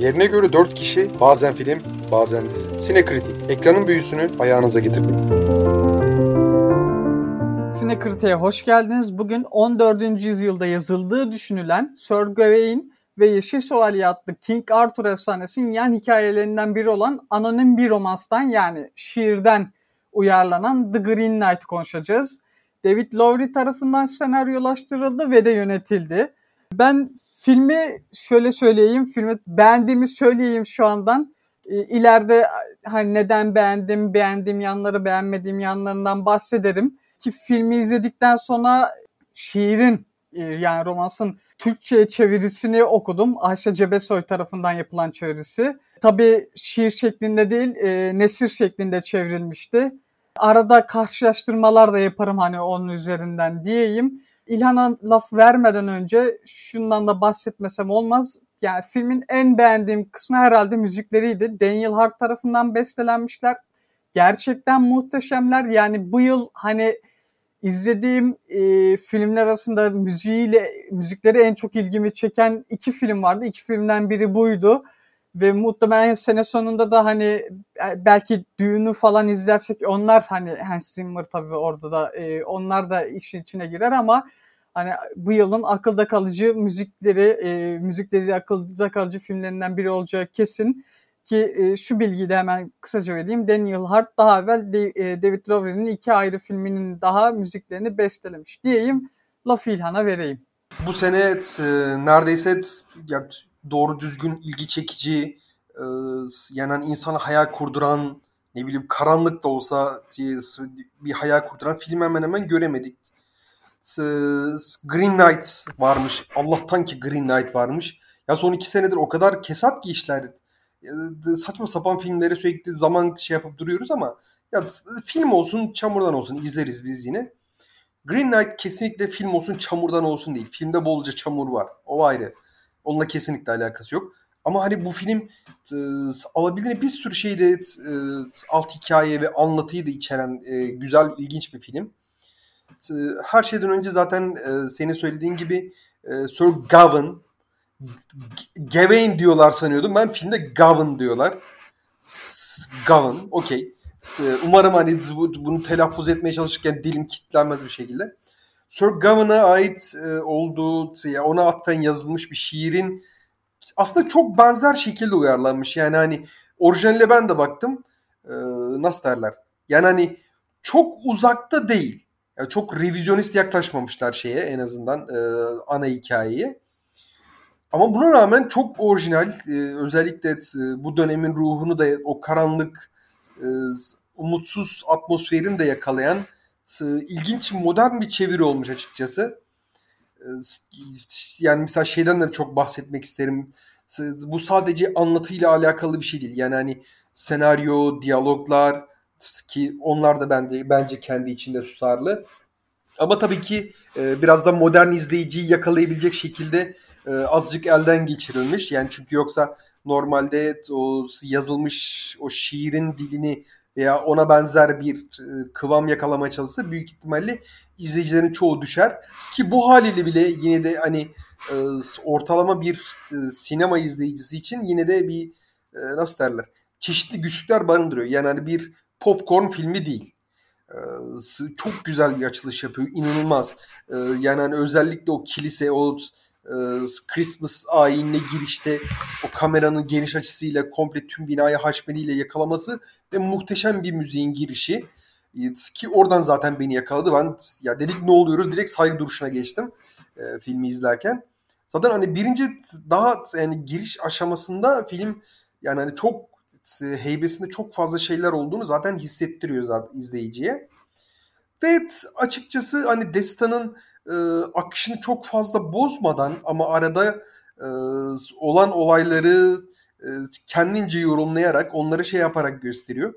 Yerine göre 4 kişi, bazen film, bazen dizi. Sinekritik, ekranın büyüsünü ayağınıza getirdik. Sinekritik'e hoş geldiniz. Bugün 14. yüzyılda yazıldığı düşünülen Sir Gawain ve Yeşil Şövalye adlı King Arthur efsanesinin yan hikayelerinden biri olan anonim bir romanstan, yani şiirden uyarlanan The Green Knight konuşacağız. David Lowery tarafından senaryolaştırıldı ve de yönetildi. Ben filmi şöyle söyleyeyim, filmi beğendiğimi söyleyeyim şu andan. İleride hani neden beğendiğim yanları, beğenmediğim yanlarından bahsederim. Ki filmi izledikten sonra şiirin, yani romansın Türkçe çevirisini okudum. Ayşe Cebesoy tarafından yapılan çevirisi. Tabii şiir şeklinde değil, nesir şeklinde çevrilmişti. Arada karşılaştırmalar da yaparım hani onun üzerinden diyeyim. İlhan'a laf vermeden önce şundan da bahsetmesem olmaz. Yani filmin en beğendiğim kısmı herhalde müzikleriydi. Daniel Hart tarafından bestelenmişler. Gerçekten muhteşemler. Yani bu yıl hani izlediğim filmler arasında müzikleri en çok ilgimi çeken 2 film vardı. 2 filmden biri buydu. Ve muhtemelen sene sonunda da hani belki düğünü falan izlersek onlar hani Hans Zimmer tabii orada da onlar da işin içine girer ama hani bu yılın akılda kalıcı müzikleri akılda kalıcı filmlerinden biri olacağı kesin ki şu bilgiyi de hemen kısaca vereyim. Daniel Hart daha evvel David Lowery'nin 2 ayrı filminin daha müziklerini bestelemiş diyeyim. Lafı İlhan'a vereyim. Bu sene neredeyse doğru düzgün, ilgi çekici, yani insana hayal kurduran, ne bileyim karanlık da olsa bir hayal kurduran film hemen hemen göremedik. Green Knight varmış. Allah'tan ki Green Knight varmış. Ya son 2 senedir o kadar kesat ki işler. Saçma sapan filmlere sürekli zaman yapıp duruyoruz ama ya film olsun, çamurdan olsun izleriz biz yine. Green Knight kesinlikle film olsun, çamurdan olsun değil. Filmde bolca çamur var. O ayrı. Onunla kesinlikle alakası yok. Ama hani bu film alabildiğine bir sürü şeyi de alt hikaye ve anlatıyı da içeren güzel, ilginç bir film. Her şeyden önce zaten senin söylediğin gibi Sir Gawain, Gawain diyorlar sanıyordum. Ben filmde Gawain diyorlar. Gawain, okey. Umarım hani bunu telaffuz etmeye çalışırken dilim kilitlenmez bir şekilde. Sir Gawain'a ait olduğu, ona atfen yazılmış bir şiirin aslında çok benzer şekilde uyarlanmış. Yani hani orijinaline ben de baktım. Nasıl derler? Yani hani çok uzakta değil. Yani çok revizyonist yaklaşmamışlar şeye, en azından ana hikayeye. Ama buna rağmen çok orijinal. Özellikle bu dönemin ruhunu da, o karanlık, umutsuz atmosferini de yakalayan ilginç, modern bir çeviri olmuş açıkçası. Yani mesela şeyden de çok bahsetmek isterim. Bu sadece anlatıyla alakalı bir şey değil. Yani hani senaryo, diyaloglar, ki onlar da bence kendi içinde tutarlı. Ama tabii ki biraz da modern izleyiciyi yakalayabilecek şekilde azıcık elden geçirilmiş. Yani çünkü yoksa normalde o yazılmış o şiirin dilini veya ona benzer bir kıvam yakalamaya çalışsa büyük ihtimalle izleyicilerin çoğu düşer. Ki bu haliyle bile yine de hani ortalama bir sinema izleyicisi için yine de bir nasıl derler, çeşitli güçlükler barındırıyor. Yani hani bir popcorn filmi değil. Çok güzel bir açılış yapıyor. İnanılmaz. Yani hani özellikle o kilise, o Christmas ayinine girişte o kameranın geniş açısıyla komple tüm binayı haşmeliyle yakalaması ve muhteşem bir müziğin girişi, ki oradan zaten beni yakaladı. Ben ya dedik ne oluyoruz, direkt saygı duruşuna geçtim filmi izlerken. Zaten hani birinci daha yani giriş aşamasında film yani hani çok heybesinde çok fazla şeyler olduğunu zaten hissettiriyor zaten izleyiciye. Ve açıkçası hani destanın akışını çok fazla bozmadan ama arada olan olayları kendince yorumlayarak, onları şey yaparak gösteriyor.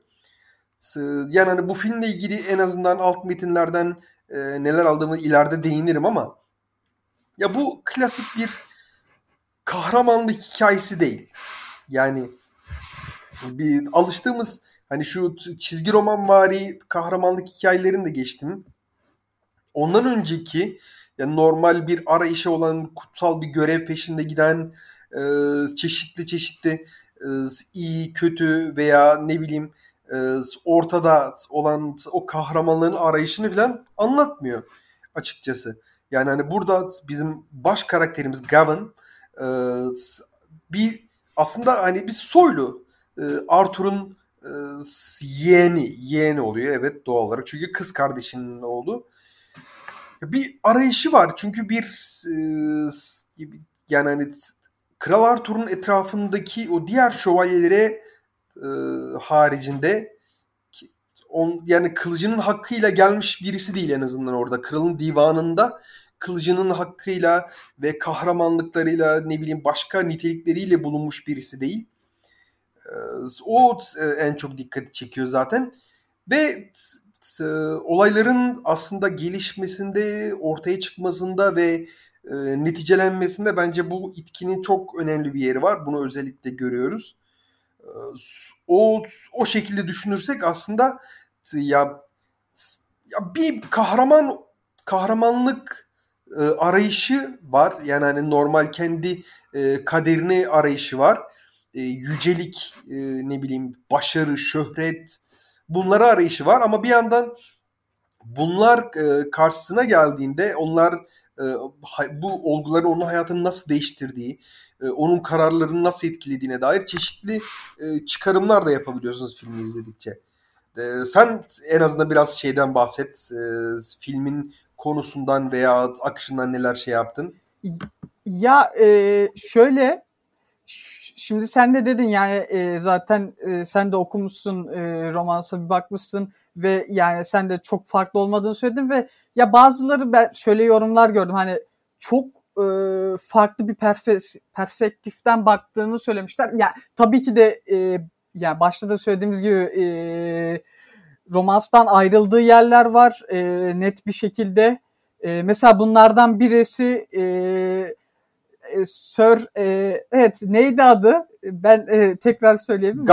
Yani hani bu filmle ilgili en azından alt metinlerden neler aldığımı ileride değinirim ama ya bu klasik bir kahramanlık hikayesi değil. Yani bir alıştığımız hani şu çizgi romanvari kahramanlık hikayelerini de geçtim. Ondan önceki yani normal bir arayışa olan, kutsal bir görev peşinde giden çeşitli iyi, kötü veya ne bileyim ortada olan o kahramanların arayışını falan anlatmıyor açıkçası. Yani hani burada bizim baş karakterimiz Gavin bir aslında hani bir soylu, Arthur'un yeğeni oluyor, evet, doğal olarak çünkü kız kardeşinin oğlu. Bir arayışı var çünkü bir yani hani Kral Arthur'un etrafındaki o diğer şövalyelere haricinde yani kılıcının hakkıyla gelmiş birisi değil en azından orada. Kralın divanında kılıcının hakkıyla ve kahramanlıklarıyla, ne bileyim, başka nitelikleriyle bulunmuş birisi değil. O en çok dikkati çekiyor zaten. Ve olayların aslında gelişmesinde, ortaya çıkmasında ve neticelenmesinde bence bu itkinin çok önemli bir yeri var. Bunu özellikle görüyoruz. O şekilde düşünürsek aslında ya bir kahramanlık arayışı var. Yani hani normal kendi kaderini arayışı var. Yücelik, ne bileyim, başarı, şöhret, bunları arayışı var ama bir yandan bunlar karşısına geldiğinde onlar bu olguların onun hayatını nasıl değiştirdiği, onun kararlarını nasıl etkilediğine dair çeşitli çıkarımlar da yapabiliyorsunuz filmi izledikçe. Sen en azından biraz şeyden bahset, filmin konusundan veya akışından neler şey yaptın? Ya şöyle, şimdi sen de dedin yani zaten sen de okumuşsun, romansa bir bakmışsın ve yani sen de çok farklı olmadığını söyledin ve ya bazıları ben şöyle yorumlar gördüm, hani çok farklı bir perspektiften baktığını söylemişler. Yani tabii ki de yani başta da söylediğimiz gibi romanstan ayrıldığı yerler var net bir şekilde. Mesela bunlardan birisi Sir evet, neydi adı? Ben tekrar söyleyeyim mi?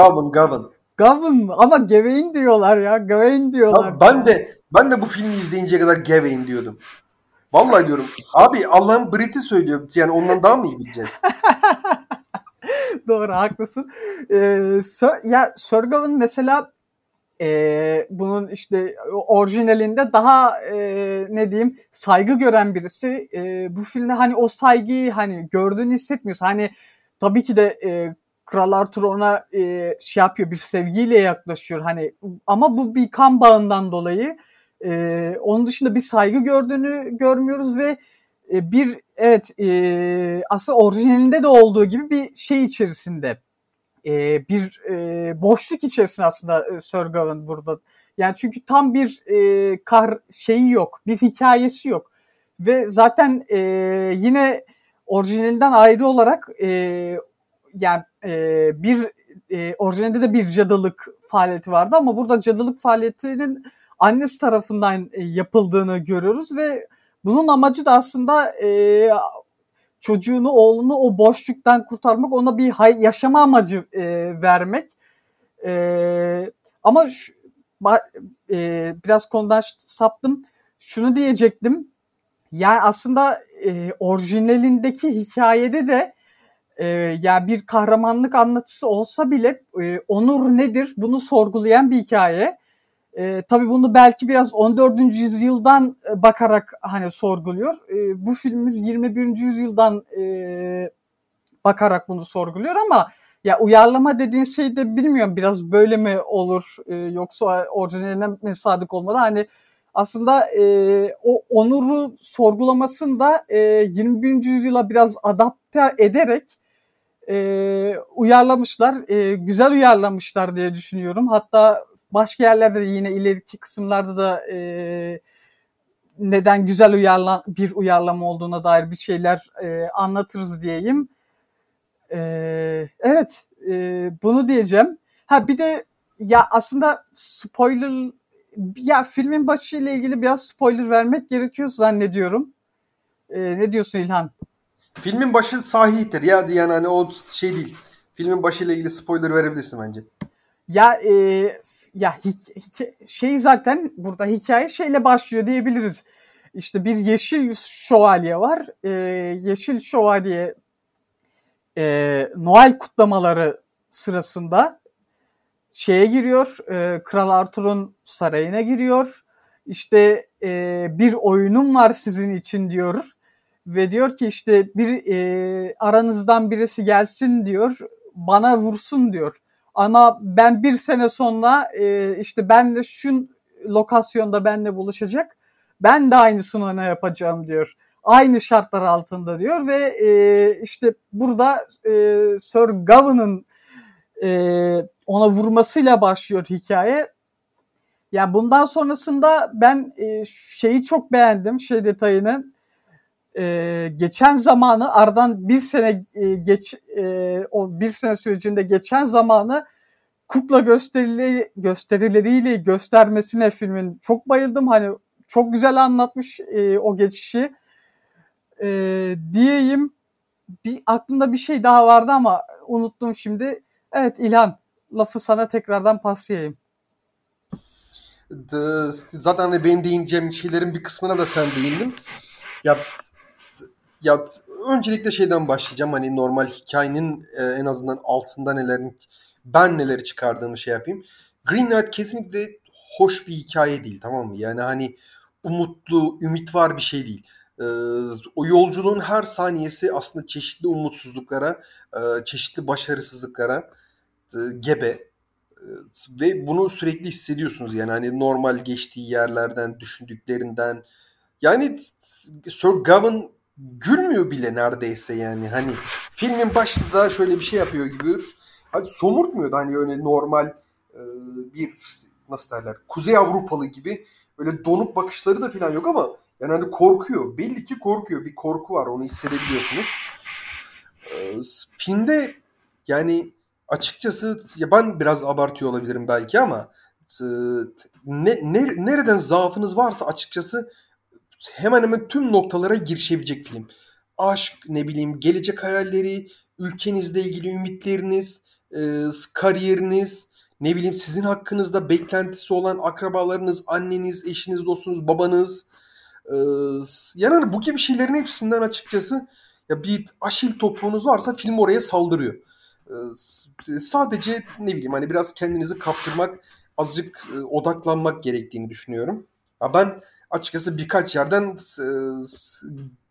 Gawain mı? Ama Gawain diyorlar ya. Gawain diyorlar. Ya ben de bu filmi izleyinceye kadar Gawain diyordum. Vallahi diyorum. Abi Allah'ın Brit'i söylüyor. Yani ondan daha mı iyi bileceğiz? Doğru, haklısın. Sir Gawain mesela bunun işte orijinalinde daha ne diyeyim, saygı gören birisi. Bu filmde hani o saygıyı hani gördüğünü hissetmiyorsun. Hani tabii ki de Kral Arthur ona şey yapıyor, bir sevgiyle yaklaşıyor hani, ama bu bir kan bağından dolayı onun dışında bir saygı gördüğünü görmüyoruz ve bir evet aslında orijinalinde de olduğu gibi bir şey içerisinde bir boşluk içerisinde aslında Sir Gawain burada. Yani çünkü tam bir şeyi yok, bir hikayesi yok ve zaten yine orijinalinden ayrı olarak yani bir orijinalde de bir cadılık faaliyeti vardı ama burada cadılık faaliyetinin annesi tarafından yapıldığını görüyoruz ve bunun amacı da aslında çocuğunu, oğlunu o boşluktan kurtarmak, ona bir yaşama amacı vermek. Ama biraz konudan saptım. Şunu diyecektim. Yani aslında orijinalindeki hikayede de yani bir kahramanlık anlatısı olsa bile onur nedir? Bunu sorgulayan bir hikaye. Tabii bunu belki biraz 14. yüzyıldan bakarak hani sorguluyor. Bu filmimiz 21. yüzyıldan bakarak bunu sorguluyor ama ya uyarlama dediğin şey de bilmiyorum biraz böyle mi olur yoksa orijinaline mi sadık olmalı? Hani aslında o onuru sorgulamasını da 21. yüzyıla biraz adapte ederek uyarlamışlar. Güzel uyarlamışlar diye düşünüyorum. Hatta başka yerlerde de yine ileriki kısımlarda da neden güzel bir uyarlama olduğuna dair bir şeyler anlatırız diyeyim. Evet, bunu diyeceğim. Ha bir de ya aslında spoiler, ya filmin başı ile ilgili biraz spoiler vermek gerekiyor zannediyorum. Ne diyorsun İlhan? Filmin başı sahihtir ya, yani hani o şey değil. Filmin başı ile ilgili spoiler verebilirsin bence. Ya şey zaten burada hikaye şeyle başlıyor diyebiliriz. İşte bir yeşil şövalye var. Yeşil şövalye Noel kutlamaları sırasında şeye giriyor, Kral Arthur'un sarayına giriyor. İşte bir oyunum var sizin için diyor ve diyor ki işte bir aranızdan birisi gelsin diyor, bana vursun diyor. Ama ben bir sene sonra işte benle şu lokasyonda benle buluşacak, ben de aynısını ona yapacağım diyor. Aynı şartlar altında diyor ve işte burada Sir Gawain'ın ona vurmasıyla başlıyor hikaye. Yani bundan sonrasında ben şeyi çok beğendim, şey detayını. Geçen zamanı aradan bir sene o bir sene sürecinde geçen zamanı kukla gösterileriyle göstermesine filmin çok bayıldım. Hani çok güzel anlatmış o geçişi. Diyeyim. Bir aklımda bir şey daha vardı ama unuttum şimdi. Evet İlhan, lafı sana tekrardan paslayayım. Zaten hani benim değineceğim şeylerin bir kısmına da sen değindin. Ya öncelikle şeyden başlayacağım, hani normal hikayenin en azından altında neleri çıkardığımı şey yapayım. Green Knight kesinlikle hoş bir hikaye değil, tamam mı? Yani hani umutlu, ümit var bir şey değil. O yolculuğun her saniyesi aslında çeşitli umutsuzluklara, çeşitli başarısızlıklara gebe. Ve bunu sürekli hissediyorsunuz. Yani hani normal geçtiği yerlerden, düşündüklerinden. Yani Sir Gawain gülmüyor bile neredeyse yani. Hani filmin başında da şöyle bir şey yapıyor gibi. Hani somurtmuyor da hani öyle normal bir nasıl derler, Kuzey Avrupalı gibi öyle donup bakışları da falan yok ama yani hani korkuyor. Belli ki korkuyor. Bir korku var. Onu hissedebiliyorsunuz. Filmde yani açıkçası ya ben biraz abartıyor olabilirim belki ama nereden zaafınız varsa açıkçası hemen hemen tüm noktalara girişebilecek film. Aşk, ne bileyim, gelecek hayalleri, ülkenizle ilgili ümitleriniz, kariyeriniz, ne bileyim sizin hakkınızda beklentisi olan akrabalarınız, anneniz, eşiniz, dostunuz, babanız. Yani bu gibi şeylerin hepsinden açıkçası ya bir aşil topuğunuz varsa film oraya saldırıyor. Sadece ne bileyim hani biraz kendinizi kaptırmak, azıcık odaklanmak gerektiğini düşünüyorum. Ya ben açıkçası birkaç yerden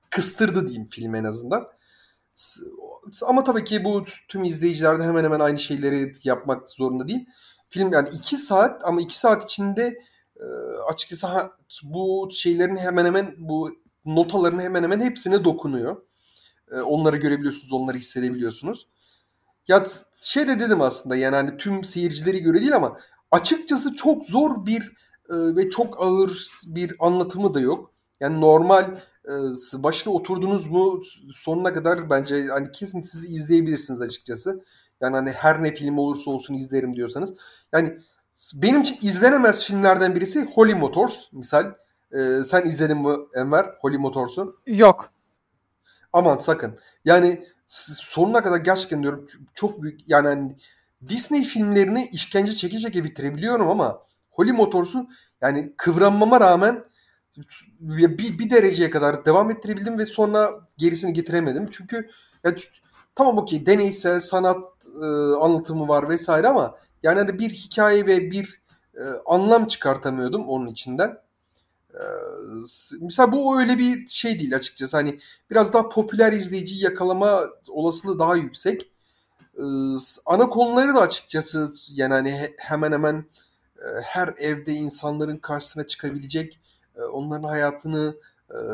kıstırdı diyeyim film en azından. Ama tabii ki bu tüm izleyicilerde hemen hemen aynı şeyleri yapmak zorunda değil. Film yani 2 saat ama 2 saat içinde açıkçası bu şeylerin hemen hemen bu notaların hemen hemen hepsine dokunuyor. Onları görebiliyorsunuz, onları hissedebiliyorsunuz. Ya şey de dedim aslında yani hani tüm seyircileri göre değil ama açıkçası çok zor bir ve çok ağır bir anlatımı da yok. Yani normal başına oturdunuz mu sonuna kadar bence hani kesin sizi izleyebilirsiniz açıkçası. Yani hani her ne film olursa olsun izlerim diyorsanız. Yani benim için izlenemez filmlerden birisi Holy Motors misal. Sen izledin mi Enver Holy Motors'u? Yok. Aman sakın. Yani sonuna kadar gerçekten diyorum çok büyük yani hani Disney filmlerini işkence çeke bitirebiliyorum ama Holy Motors'u yani kıvranmama rağmen bir dereceye kadar devam ettirebildim ve sonra gerisini getiremedim. Çünkü ya, tamam okey deneysel sanat anlatımı var vesaire ama yani hani bir hikaye ve bir anlam çıkartamıyordum onun içinden. Mesela bu öyle bir şey değil açıkçası. Hani biraz daha popüler izleyiciyi yakalama olasılığı daha yüksek. Ana konuları da açıkçası yani hani hemen hemen her evde insanların karşısına çıkabilecek, onların hayatını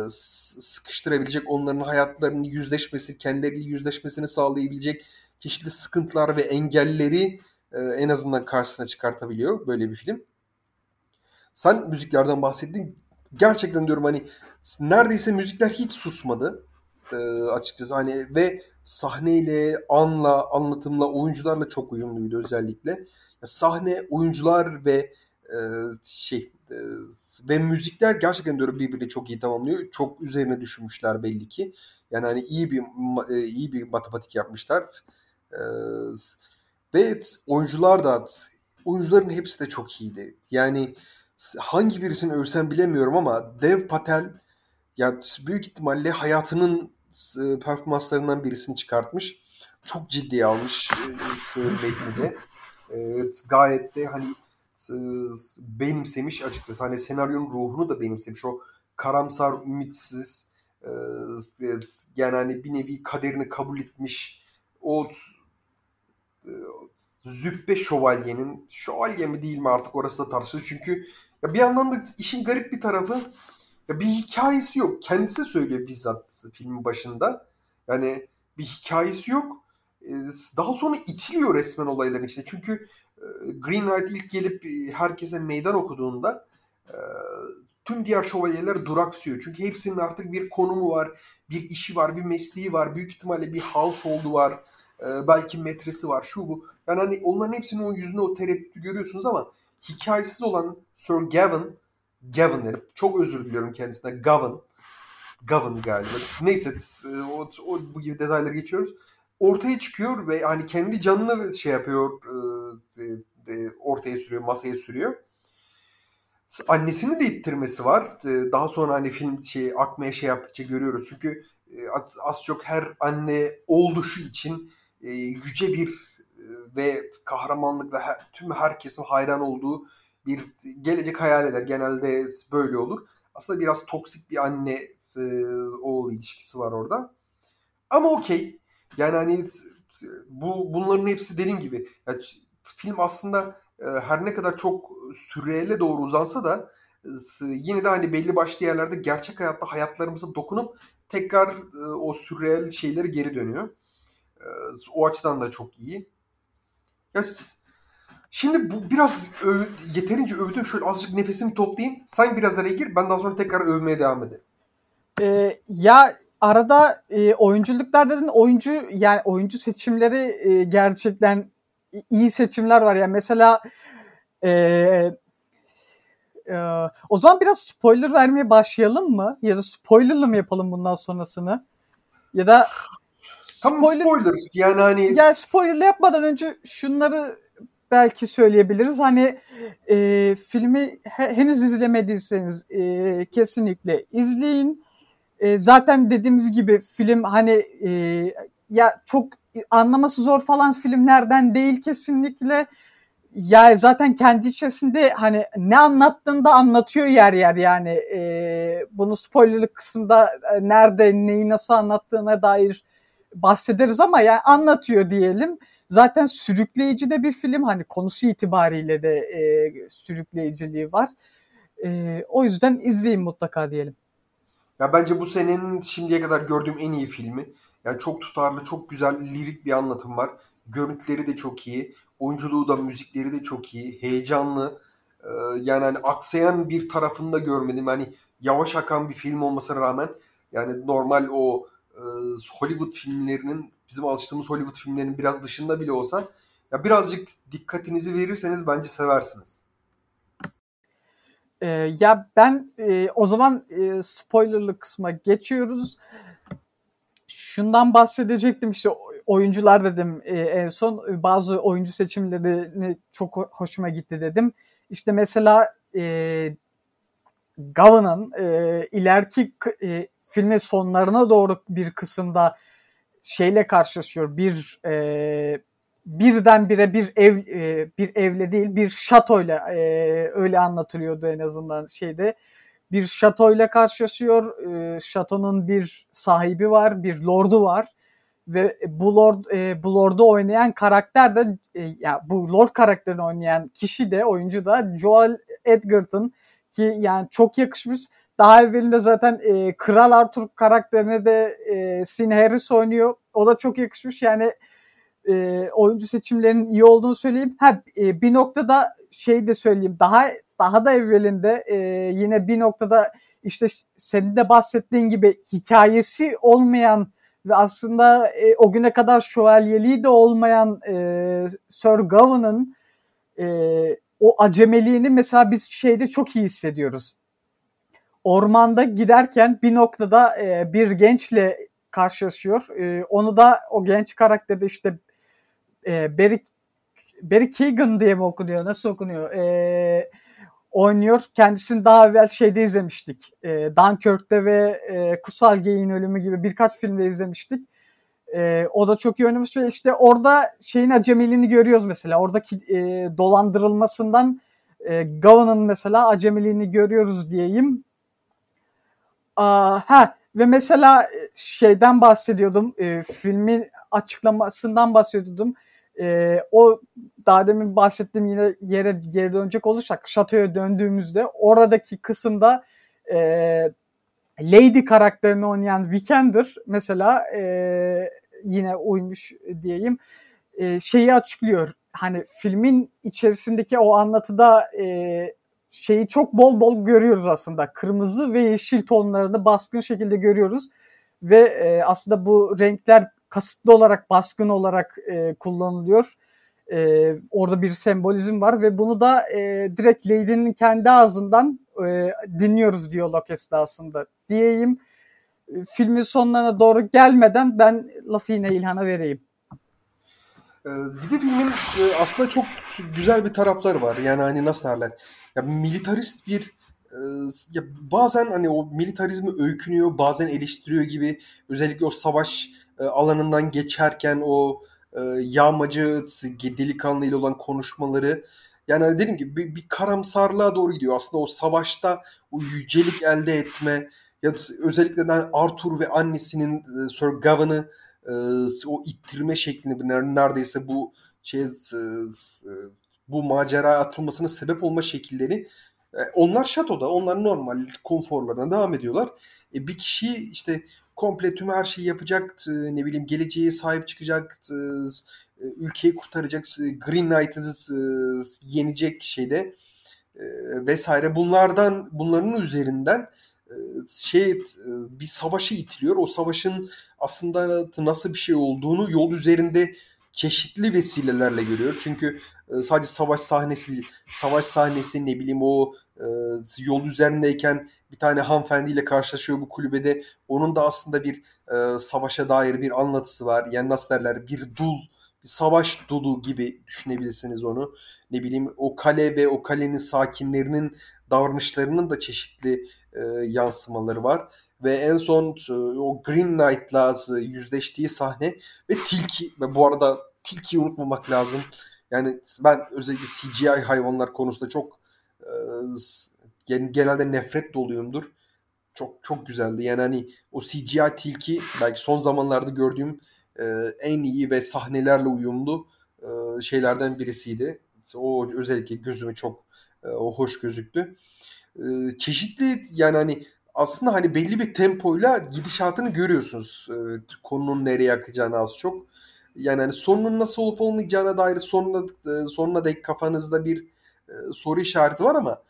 sıkıştırabilecek, onların hayatlarını yüzleşmesi, kendileriyle yüzleşmesini sağlayabilecek çeşitli sıkıntılar ve engelleri en azından karşısına çıkartabiliyor böyle bir film. Sen müziklerden bahsettin. Gerçekten diyorum hani neredeyse müzikler hiç susmadı. Açıkçası hani ve sahneyle, anla, anlatımla, oyuncularla çok uyumluydu özellikle. Ya, sahne, oyuncular ve ve müzikler gerçekten diyorum birbirini çok iyi tamamlıyor. Çok üzerine düşünmüşler belli ki. Yani hani iyi bir matematik yapmışlar. Ve oyuncuların hepsi de çok iyiydi. Yani hangi birisini övsem bilemiyorum ama Dev Patel ya büyük ihtimalle hayatının performanslarından birisini çıkartmış. çok ciddiye almış metni de. Gayet de hani benimsemiş açıkçası. Hani senaryonun ruhunu da benimsemiş. O karamsar, ümitsiz, yani hani bir nevi kaderini kabul etmiş o züppe şövalyenin, şövalye mi değil mi artık orası da tartışılır. Çünkü ya bir yandan da işin garip bir tarafı, ya bir hikayesi yok. Kendisi söylüyor bizzat filmin başında. Yani bir hikayesi yok. Daha sonra itiliyor resmen olayların içine. Çünkü Green Knight ilk gelip herkese meydan okuduğunda tüm diğer şövalyeler duraksıyor. Çünkü hepsinin artık bir konumu var, bir işi var, bir mesleği var. Büyük ihtimalle bir household'u var. Belki metresi var, şu bu. Yani hani onların hepsinin o yüzüne o tereddütü görüyorsunuz ama hikayesiz olan Sir Gawain derim. Çok özür diliyorum kendisine. Gawain galiba. Neyse bu gibi detayları geçiyoruz. Ortaya çıkıyor ve hani kendi canını şey yapıyor, ortaya sürüyor, masaya sürüyor. Annesini de ittirmesi var. Daha sonra hani film akmaya şey yaptıkça görüyoruz. Çünkü az çok her anne oğluşu için yüce bir ve kahramanlıkla tüm herkesin hayran olduğu bir gelecek hayal eder. Genelde böyle olur. Aslında biraz toksik bir anne oğul ilişkisi var orada. Ama okey. Yani hani bunların hepsi dediğim gibi. Yani film aslında her ne kadar çok sürreale doğru uzansa da yine de hani belli başlı yerlerde gerçek hayatta hayatlarımıza dokunup tekrar o sürreal şeyleri geri dönüyor. O açıdan da çok iyi. Ya şimdi bu biraz yeterince övdüm. Şöyle azıcık nefesimi toplayayım. Sen biraz araya gir. Ben daha sonra tekrar övmeye devam edeyim. Ya arada oyunculuklar dedin. Oyuncu seçimleri gerçekten iyi seçimler var. Yani mesela o zaman biraz spoiler vermeye başlayalım mı? Ya da spoilerlı mı yapalım bundan sonrasını? Ya da spoiler yani hani... Ya spoilerlı yapmadan önce şunları belki söyleyebiliriz. Hani filmi henüz izlemediyseniz kesinlikle izleyin. Zaten dediğimiz gibi film hani ya çok anlaması zor falan filmlerden değil kesinlikle. Ya zaten kendi içerisinde hani ne anlattığını da anlatıyor yer yer yani. Bunu spoilerlık kısımda nerede, neyi nasıl anlattığına dair bahsederiz ama yani anlatıyor diyelim. Zaten sürükleyici de bir film, hani konusu itibariyle de sürükleyiciliği var. O yüzden izleyin mutlaka diyelim. Ya bence bu senenin şimdiye kadar gördüğüm en iyi filmi. Yani çok tutarlı, çok güzel, lirik bir anlatım var. Görüntüleri de çok iyi. Oyunculuğu da, müzikleri de çok iyi. Heyecanlı. Yani hani aksayan bir tarafını da görmedim. Hani yavaş akan bir film olmasına rağmen yani normal o Hollywood filmlerinin, bizim alıştığımız Hollywood filmlerinin biraz dışında bile olsa ya birazcık dikkatinizi verirseniz bence seversiniz. Ya ben o zaman spoilerlı kısma geçiyoruz. Şundan bahsedecektim işte, oyuncular dedim en son. Bazı oyuncu seçimleri çok hoşuma gitti dedim. İşte mesela Gawain'ın ileriki filmin sonlarına doğru bir kısımda şeyle karşılaşıyor. Birdenbire bir evle değil, bir şatoyla öyle anlatılıyordu en azından şeyde. Bir şatoyla karşılaşıyor. Şatonun bir sahibi var, bir lordu var. Ve bu lordu oynayan karakter de ya bu lord karakterini oynayan kişi de, oyuncu da Joel Edgerton, ki yani çok yakışmış. Daha evvelinde zaten Kral Arthur karakterine de Sin Harris oynuyor. O da çok yakışmış. Yani oyuncu seçimlerinin iyi olduğunu söyleyeyim. Bir noktada şey de söyleyeyim. Daha da evvelinde yine bir noktada işte senin de bahsettiğin gibi hikayesi olmayan ve aslında o güne kadar şövalyeliği de olmayan Sir Gawain'ın o acemeliğini mesela biz şeyde çok iyi hissediyoruz. Ormanda giderken bir noktada bir gençle karşılaşıyor. Onu da o genç karakterde işte Barry Keoghan diye mi okunuyor? Nasıl okunuyor? Oynuyor. Kendisini daha evvel şeyde izlemiştik. Dunkirk'te ve Kutsal Geyiğin Ölümü gibi birkaç filmde izlemiştik. O da çok iyi oynamış. İşte orada şeyin acemiliğini görüyoruz mesela. Oradaki dolandırılmasından Gawain'ın mesela acemiliğini görüyoruz diyeyim. Ve mesela şeyden bahsediyordum. Filmin açıklamasından bahsediyordum. O daha demin bahsettiğim yine yere geri dönecek olursak şatoya döndüğümüzde oradaki kısımda Lady karakterini oynayan Vikander mesela yine uymuş diyeyim. Şeyi açıklıyor. Hani filmin içerisindeki o anlatıda şeyi çok bol bol görüyoruz aslında. Kırmızı ve yeşil tonlarını baskın şekilde görüyoruz. Ve aslında bu renkler kasıtlı olarak, baskın olarak kullanılıyor. Orada bir sembolizm var ve bunu da direkt Lady'nin kendi ağzından dinliyoruz diyalog esnasında diyeyim. Filmin sonlarına doğru gelmeden ben lafı yine İlhan'a vereyim. Bir de filmin aslında çok güzel bir tarafları var. Yani hani nasıl derler? Ya militarist bir ya bazen hani o militarizmi öykünüyor, bazen eleştiriyor gibi. Özellikle o savaş alanından geçerken o yağmacı delikanlıyla olan konuşmaları. Yani dediğim gibi bir karamsarlığa doğru gidiyor. Aslında o savaşta o yücelik elde etme ya özellikle de Arthur ve annesinin Sir Gawain'ı o ittirme şeklinde neredeyse bu şey bu macera atılmasına sebep olma şekilleri. Onlar şatoda, onlar normal konforlarına devam ediyorlar. Bir kişi işte komple tüm her şeyi yapacak, ne bileyim geleceğe sahip çıkacak, ülkeyi kurtaracak, Green Knight'ı yenecek şeyde vesaire. Bunların üzerinden bir savaşa itiliyor. O savaşın aslında nasıl bir şey olduğunu yol üzerinde çeşitli vesilelerle görüyor. Çünkü sadece savaş sahnesi ne bileyim o yol üzerindeyken bir tane hanımefendiyle karşılaşıyor bu kulübede. Onun da aslında bir savaşa dair bir anlatısı var. Yani nasıl derler bir savaş dolu gibi düşünebilirsiniz onu. Ne bileyim o kale ve o kalenin sakinlerinin davranışlarının da çeşitli yansımaları var. Ve en son o Green Knight'la yüzleştiği sahne ve tilki ve bu arada tilkiyi unutmamak lazım. Yani ben özellikle CGI hayvanlar konusunda çok genelde nefret doluyumdur. Çok çok güzeldi. Yani hani o CGI tilki belki son zamanlarda gördüğüm en iyi ve sahnelerle uyumlu şeylerden birisiydi. O özellikle gözüme çok hoş gözüktü. Çeşitli yani hani aslında hani belli bir tempoyla gidişatını görüyorsunuz. Konunun nereye akacağını az çok. Yani hani sonunun nasıl olup olmayacağına dair sonuna dek kafanızda bir soru işareti var ama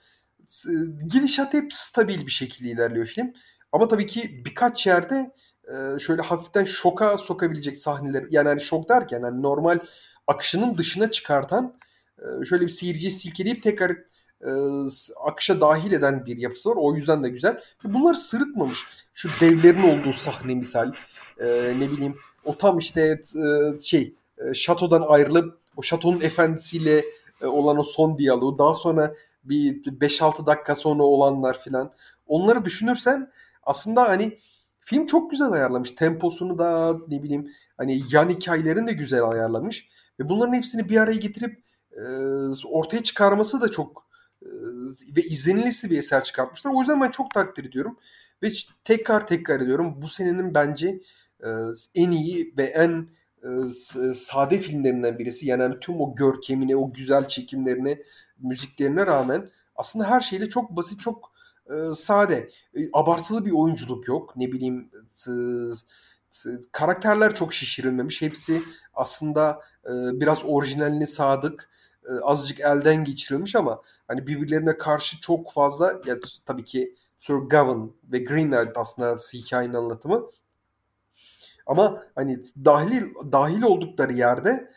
gidişat hep stabil bir şekilde ilerliyor film. Ama tabii ki birkaç yerde şöyle hafiften şoka sokabilecek sahneler. Yani hani şok derken hani normal akışının dışına çıkartan şöyle bir seyirciyi silkeleyip tekrar akışa dahil eden bir yapısı var. O yüzden de güzel. Bunlar sırıtmamış. Şu devlerin olduğu sahne misal. Ne bileyim o tam işte şatodan ayrılıp o şatonun efendisiyle olan o son diyaloğu. Daha sonra bir 5-6 dakika sonra olanlar filan. Onları düşünürsen aslında hani film çok güzel ayarlamış. Temposunu da ne bileyim hani yan hikayelerini de güzel ayarlamış. Ve bunların hepsini bir araya getirip ortaya çıkarması da çok ve izlenilisi bir eser çıkartmışlar. O yüzden ben çok takdir ediyorum. Ve tekrar ediyorum. Bu senenin bence en iyi ve en sade filmlerinden birisi. Yani tüm o görkemine, o güzel çekimlerine, müziklerine rağmen aslında her şeyle çok basit, çok sade. Abartılı bir oyunculuk yok. Ne bileyim karakterler çok şişirilmemiş. Hepsi aslında biraz orijinaline sadık. Azıcık elden geçirilmiş ama hani birbirlerine karşı çok fazla ya tabii ki Sir Gawain ve Green Knight aslında hikayenin anlatımı. Ama hani dahil oldukları yerde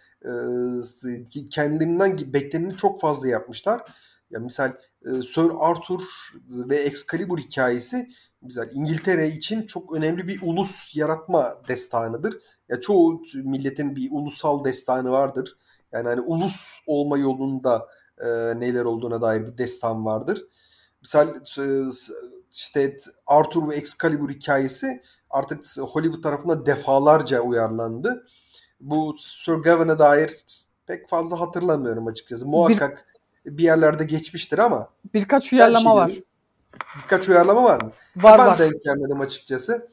kendilerinden bekleneni çok fazla yapmışlar. Ya misal Sir Arthur ve Excalibur hikayesi misal İngiltere için çok önemli bir ulus yaratma destanıdır. Ya çoğu milletin bir ulusal destanı vardır. Yani hani ulus olma yolunda neler olduğuna dair bir destan vardır. Misal işte Arthur ve Excalibur hikayesi artık Hollywood tarafından defalarca uyarlandı. Bu Sir Gawain'e dair pek fazla hatırlamıyorum açıkçası. Muhakkak bir yerlerde geçmiştir ama. Birkaç uyarlama var. Birkaç uyarlama var mı? Var. Ben denk gelmedim açıkçası.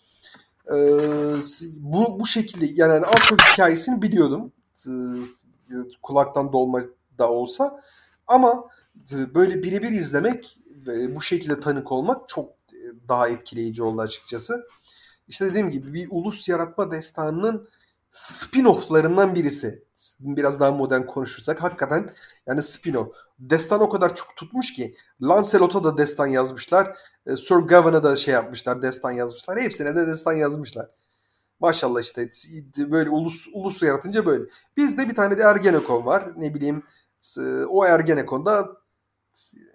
Bu şekilde yani asıl hikayesini biliyordum. Kulaktan dolma da olsa. Ama böyle birebir izlemek ve bu şekilde tanık olmak çok daha etkileyici oldu açıkçası. İşte dediğim gibi bir ulus yaratma destanının spin-off'larından birisi. Biraz daha modern konuşursak hakikaten yani spin-off. Destan o kadar çok tutmuş ki Lancelot'a da destan yazmışlar. Sir Gawain'a da şey yapmışlar, destan yazmışlar. Hepsine de destan yazmışlar. Maşallah işte böyle ulus yaratınca böyle. Bizde bir tane de Ergenekon var. Ne bileyim o Ergenekon'da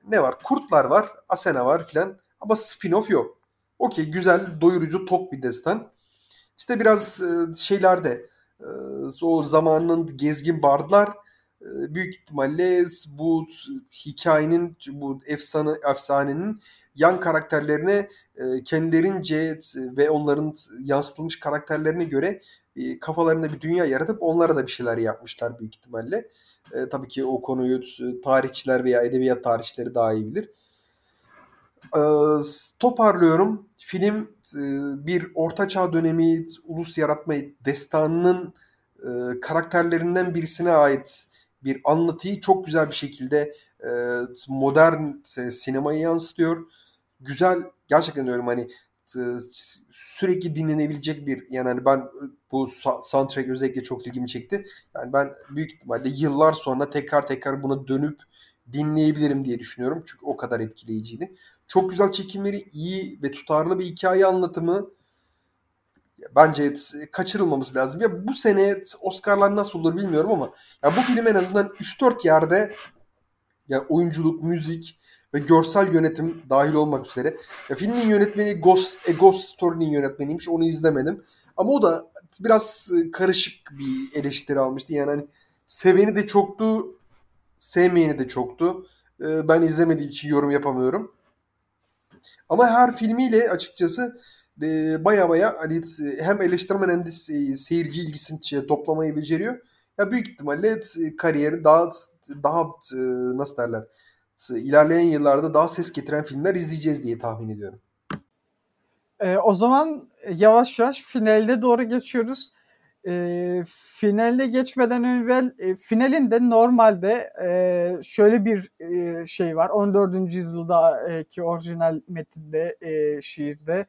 ne var? Kurtlar var, Asena var filan. Ama spin-off yok. Okey, güzel, doyurucu, tok bir destan. İşte biraz şeylerde o zamanın gezgin bardlar büyük ihtimalle bu hikayenin, bu efsanenin yan karakterlerine kendilerince ve onların yansıtılmış karakterlerine göre kafalarında bir dünya yaratıp onlara da bir şeyler yapmışlar büyük ihtimalle. Tabii ki o konuyu tarihçiler veya edebiyat tarihçileri daha iyi bilir. Toparlıyorum. Film bir ortaçağ dönemi ulus yaratma destanının karakterlerinden birisine ait bir anlatıyı çok güzel bir şekilde modern sinemayı yansıtıyor. Güzel, gerçekten diyorum hani sürekli dinlenebilecek bir yani ben bu soundtrack özellikle çok ilgimi çekti. Yani ben büyük ihtimalle yıllar sonra tekrar buna dönüp dinleyebilirim diye düşünüyorum. Çünkü o kadar etkileyiciydi. Çok güzel çekimleri, iyi ve tutarlı bir hikaye anlatımı bence kaçırılmaması lazım. Ya bu sene Oscar'lar nasıl olur bilmiyorum ama ya bu film en azından 3-4 yerde ya oyunculuk, müzik ve görsel yönetim dahil olmak üzere. Ya filmin yönetmeni Ghost Story'nin yönetmeniymiş. Onu izlemedim. Ama o da biraz karışık bir eleştiri almıştı. Yani hani seveni de çoktu, sevmeyeni de çoktu. Ben izlemediğim için yorum yapamıyorum. Ama her filmiyle açıkçası baya hani hem eleştirmen hem de seyirci ilgisini toplamayı beceriyor. Ya büyük ihtimalle kariyeri daha nasıl derler ilerleyen yıllarda daha ses getiren filmler izleyeceğiz diye tahmin ediyorum. O zaman yavaş yavaş finale doğru geçiyoruz. Finale geçmeden evvel finalinde normalde şöyle bir şey var. 14. yüzyıldaki orijinal metinde şiirde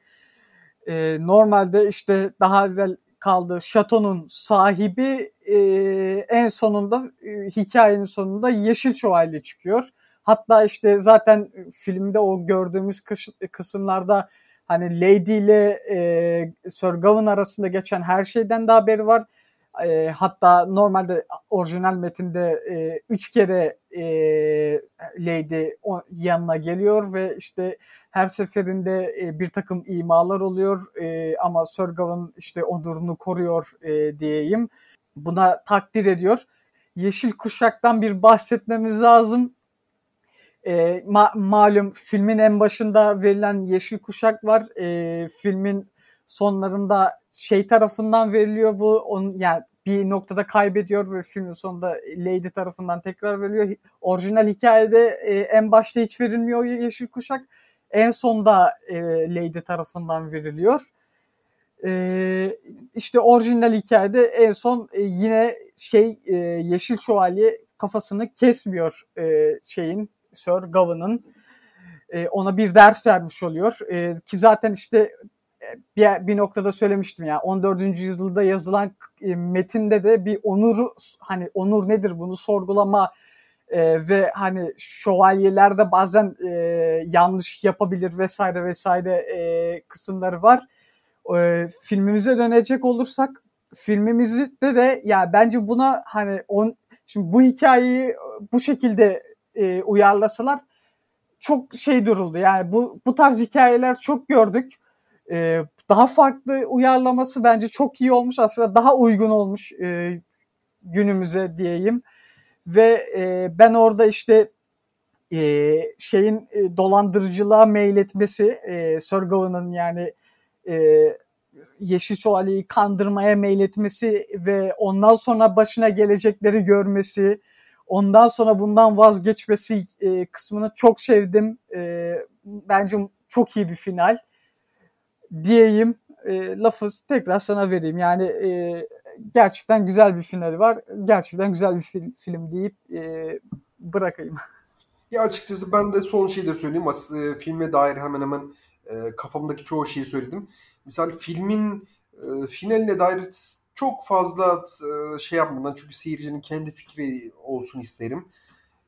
normalde işte daha evvel kaldığı şatonun sahibi en sonunda hikayenin sonunda yeşil şövalye çıkıyor. Hatta işte zaten filmde o gördüğümüz kısımlarda hani Lady ile Sir Gawain arasında geçen her şeyden de haberi var. Hatta normalde orijinal metinde 3 kere Lady yanına geliyor ve işte her seferinde bir takım imalar oluyor ama Sir Gawain işte onurunu koruyor diyeyim. Buna takdir ediyor. Yeşil Kuşak'tan bir bahsetmemiz lazım. Malum filmin en başında verilen yeşil kuşak var. Filmin sonlarında şey tarafından veriliyor bu. Onun, yani bir noktada kaybediyor ve filmin sonunda Lady tarafından tekrar veriliyor. Orijinal hikayede en başta hiç verilmiyor yeşil kuşak. En sonda Lady tarafından veriliyor. İşte orijinal hikayede en son yine yeşil şövalye kafasını kesmiyor Sir Gawain'ın ona bir ders vermiş oluyor. Ki zaten işte bir noktada söylemiştim ya 14. yüzyılda yazılan metinde de bir onur nedir bunu sorgulama ve hani şövalyeler de bazen yanlış yapabilir vesaire kısımları var. Filmimize dönecek olursak filmimizde de ya bence buna hani şimdi bu hikayeyi bu şekilde uyarlasalar çok duruldu. Yani bu tarz hikayeler çok gördük. Daha farklı uyarlaması bence çok iyi olmuş. Aslında daha uygun olmuş günümüze diyeyim. Ve ben orada işte dolandırıcılığa meyletmesi Sir Gawain'ın yani Yeşil Şövalye'yi kandırmaya meyletmesi ve ondan sonra başına gelecekleri görmesi, ondan sonra bundan vazgeçmesi kısmını çok sevdim. Bence çok iyi bir final diyeyim. Lafı tekrar sana vereyim. Yani gerçekten güzel bir finali var. Gerçekten güzel bir film deyip bırakayım. Ya açıkçası ben de son şeyi de söyleyeyim. Aslında filme dair hemen hemen kafamdaki çoğu şeyi söyledim. Misal filmin finaline dair çok fazla şey yapmadan, çünkü seyircinin kendi fikri olsun isterim.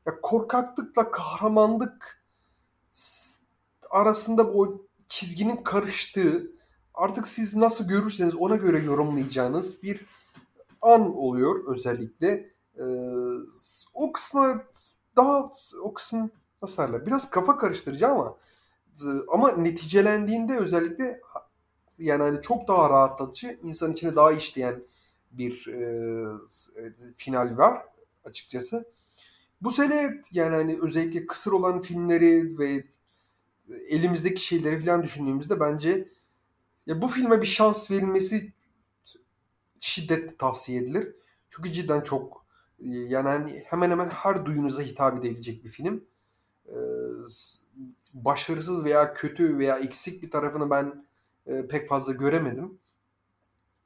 Ya korkaklıkla kahramanlık arasında o çizginin karıştığı, artık siz nasıl görürseniz ona göre yorumlayacağınız bir an oluyor özellikle. O kısma daha, o kısmı nasıl derler? Biraz kafa karıştırıcı ama neticelendiğinde özellikle yani hani çok daha rahatlatıcı, insan içine daha işleyen bir final var açıkçası. Bu sene yani hani özellikle kısır olan filmleri ve elimizdeki şeyleri falan düşündüğümüzde bence ya bu filme bir şans verilmesi şiddetle tavsiye edilir. Çünkü cidden çok yani hani hemen hemen her duyunuza hitap edebilecek bir film. Başarısız veya kötü veya eksik bir tarafını ben pek fazla göremedim.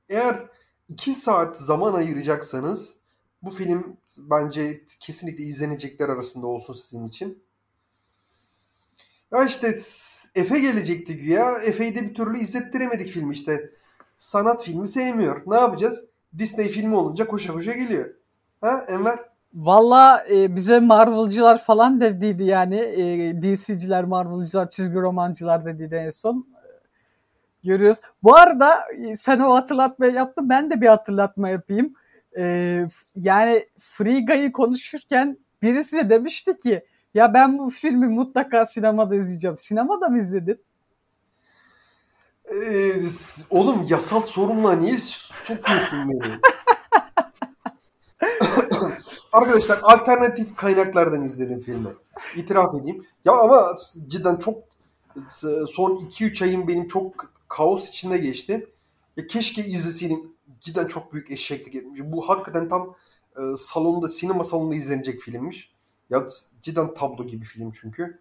Eğer 2 saat zaman ayıracaksanız bu film bence kesinlikle izlenecekler arasında olsun sizin için. Ya işte Efe gelecekti güya. Efe'yi de bir türlü izlettiremedik filmi işte. Sanat filmi sevmiyor. Ne yapacağız? Disney filmi olunca koşa koşa geliyor. Ha Enver? Valla bize Marvel'cılar falan dediydi yani. DC'ciler, Marvel'cılar, çizgi romancılar dediydi en son. Görüyoruz. Bu arada sen o hatırlatmayı yaptın. Ben de bir hatırlatma yapayım. Yani Free Guy'ı konuşurken birisi de demişti ki ya ben bu filmi mutlaka sinemada izleyeceğim. Sinemada mı izledin? Oğlum yasal sorunla niye sokuyorsun beni? Arkadaşlar alternatif kaynaklardan izledim filmi. İtiraf edeyim. Ya ama cidden çok son 2-3 ayım benim çok kaos içinde geçti. Ya keşke izleseydim. Cidden çok büyük eşeklik etmiş. Bu hakikaten tam salonda, sinema salonunda izlenecek filmmiş. Ya cidden tablo gibi film çünkü.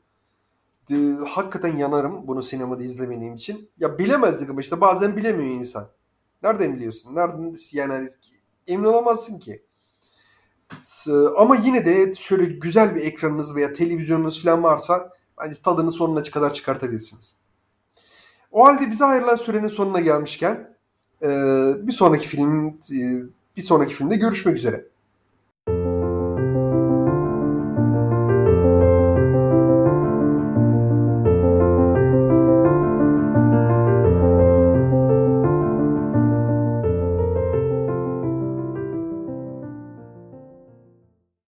Hakikaten yanarım bunu sinemada izlemediğim için. Ya bilemezdik ama işte bazen bilemiyor insan. Nereden biliyorsun? Nereden yani emin olamazsın ki. Ama yine de şöyle güzel bir ekranınız veya televizyonunuz falan varsa bence tadını sonuna kadar çıkartabilirsiniz. O halde bize ayrılan sürenin sonuna gelmişken bir sonraki filmde görüşmek üzere.